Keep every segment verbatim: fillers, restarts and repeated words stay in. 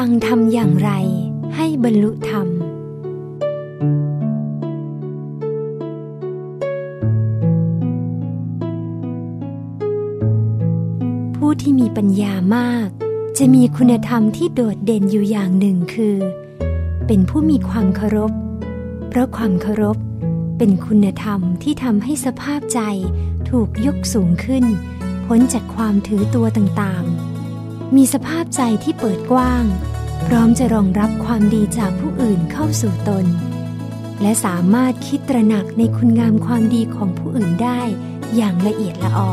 ฟังธรรมอย่างไรให้บรรลุธรรมผู้ที่มีปัญญามากจะมีคุณธรรมที่โดดเด่นอยู่อย่างหนึ่งคือเป็นผู้มีความเคารพเพราะความเคารพเป็นคุณธรรมที่ทำให้สภาพใจถูกยกสูงขึ้นพ้นจากความถือตัวต่างๆมีสภาพใจที่เปิดกว้างพร้อมจะรองรับความดีจากผู้อื่นเข้าสู่ตนและสามารถคิดตระหนักในคุณงามความดีของผู้อื่นได้อย่างละเอียดละออ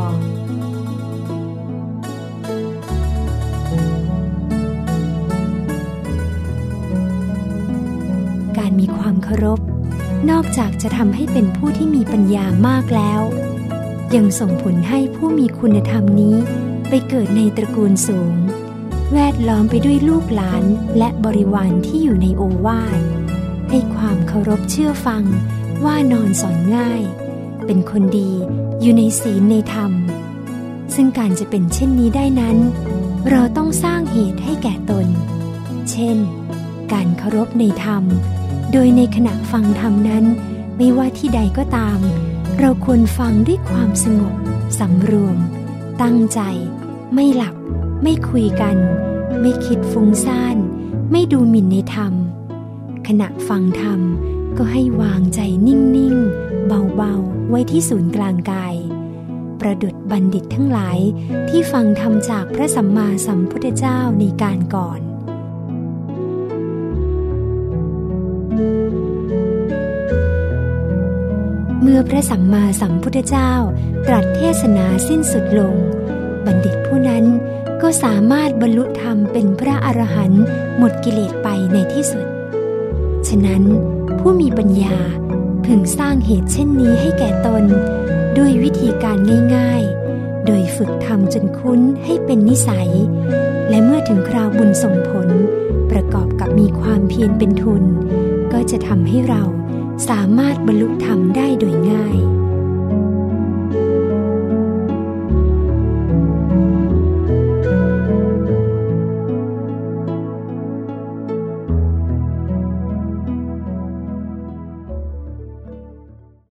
การมีความเคารพนอกจากจะทำให้เป็นผู้ที่มีปัญญามากแล้วยังส่งผลให้ผู้มีคุณธรรมนี้ไปเกิดในตระกูลสูงแวดล้อมไปด้วยลูกหลานและบริวารที่อยู่ในโอวาทให้ความเคารพเชื่อฟังว่านอนสอนง่ายเป็นคนดีอยู่ในศีลในธรรมซึ่งการจะเป็นเช่นนี้ได้นั้นเราต้องสร้างเหตุให้แก่ตนเช่นการเคารพในธรรมโดยในขณะฟังธรรมนั้นไม่ว่าที่ใดก็ตามเราควรฟังด้วยความสงบสำรวมตั้งใจไม่หลับไม่คุยกันไม่คิดฟุ้งซ่านไม่ดูหมิ่นในธรรมขณะฟังธรรมก็ให้วางใจนิ่งๆเบาๆไว้ที่ศูนย์กลางกายประดุจบัณฑิตทั้งหลายที่ฟังธรรมจากพระสัมมาสัมพุทธเจ้าในการก่อนเมื่อพระสัมมาสัมพุทธเจ้าตรัสเทศนาสิ้นสุดลงบัณฑิตผู้นั้นก็สามารถบรรลุธรรมเป็นพระอรหันต์หมดกิเลสไปในที่สุดฉะนั้นผู้มีปัญญาพึงสร้างเหตุเช่นนี้ให้แก่ตนด้วยวิธีการง่ายๆโดยฝึกธรรมจนคุ้นให้เป็นนิสัยและเมื่อถึงคราวบุญส่งผลประกอบกับมีความเพียรเป็นทุนก็จะทำให้เราสามารถบรรลุธรรมได้โดยง่าย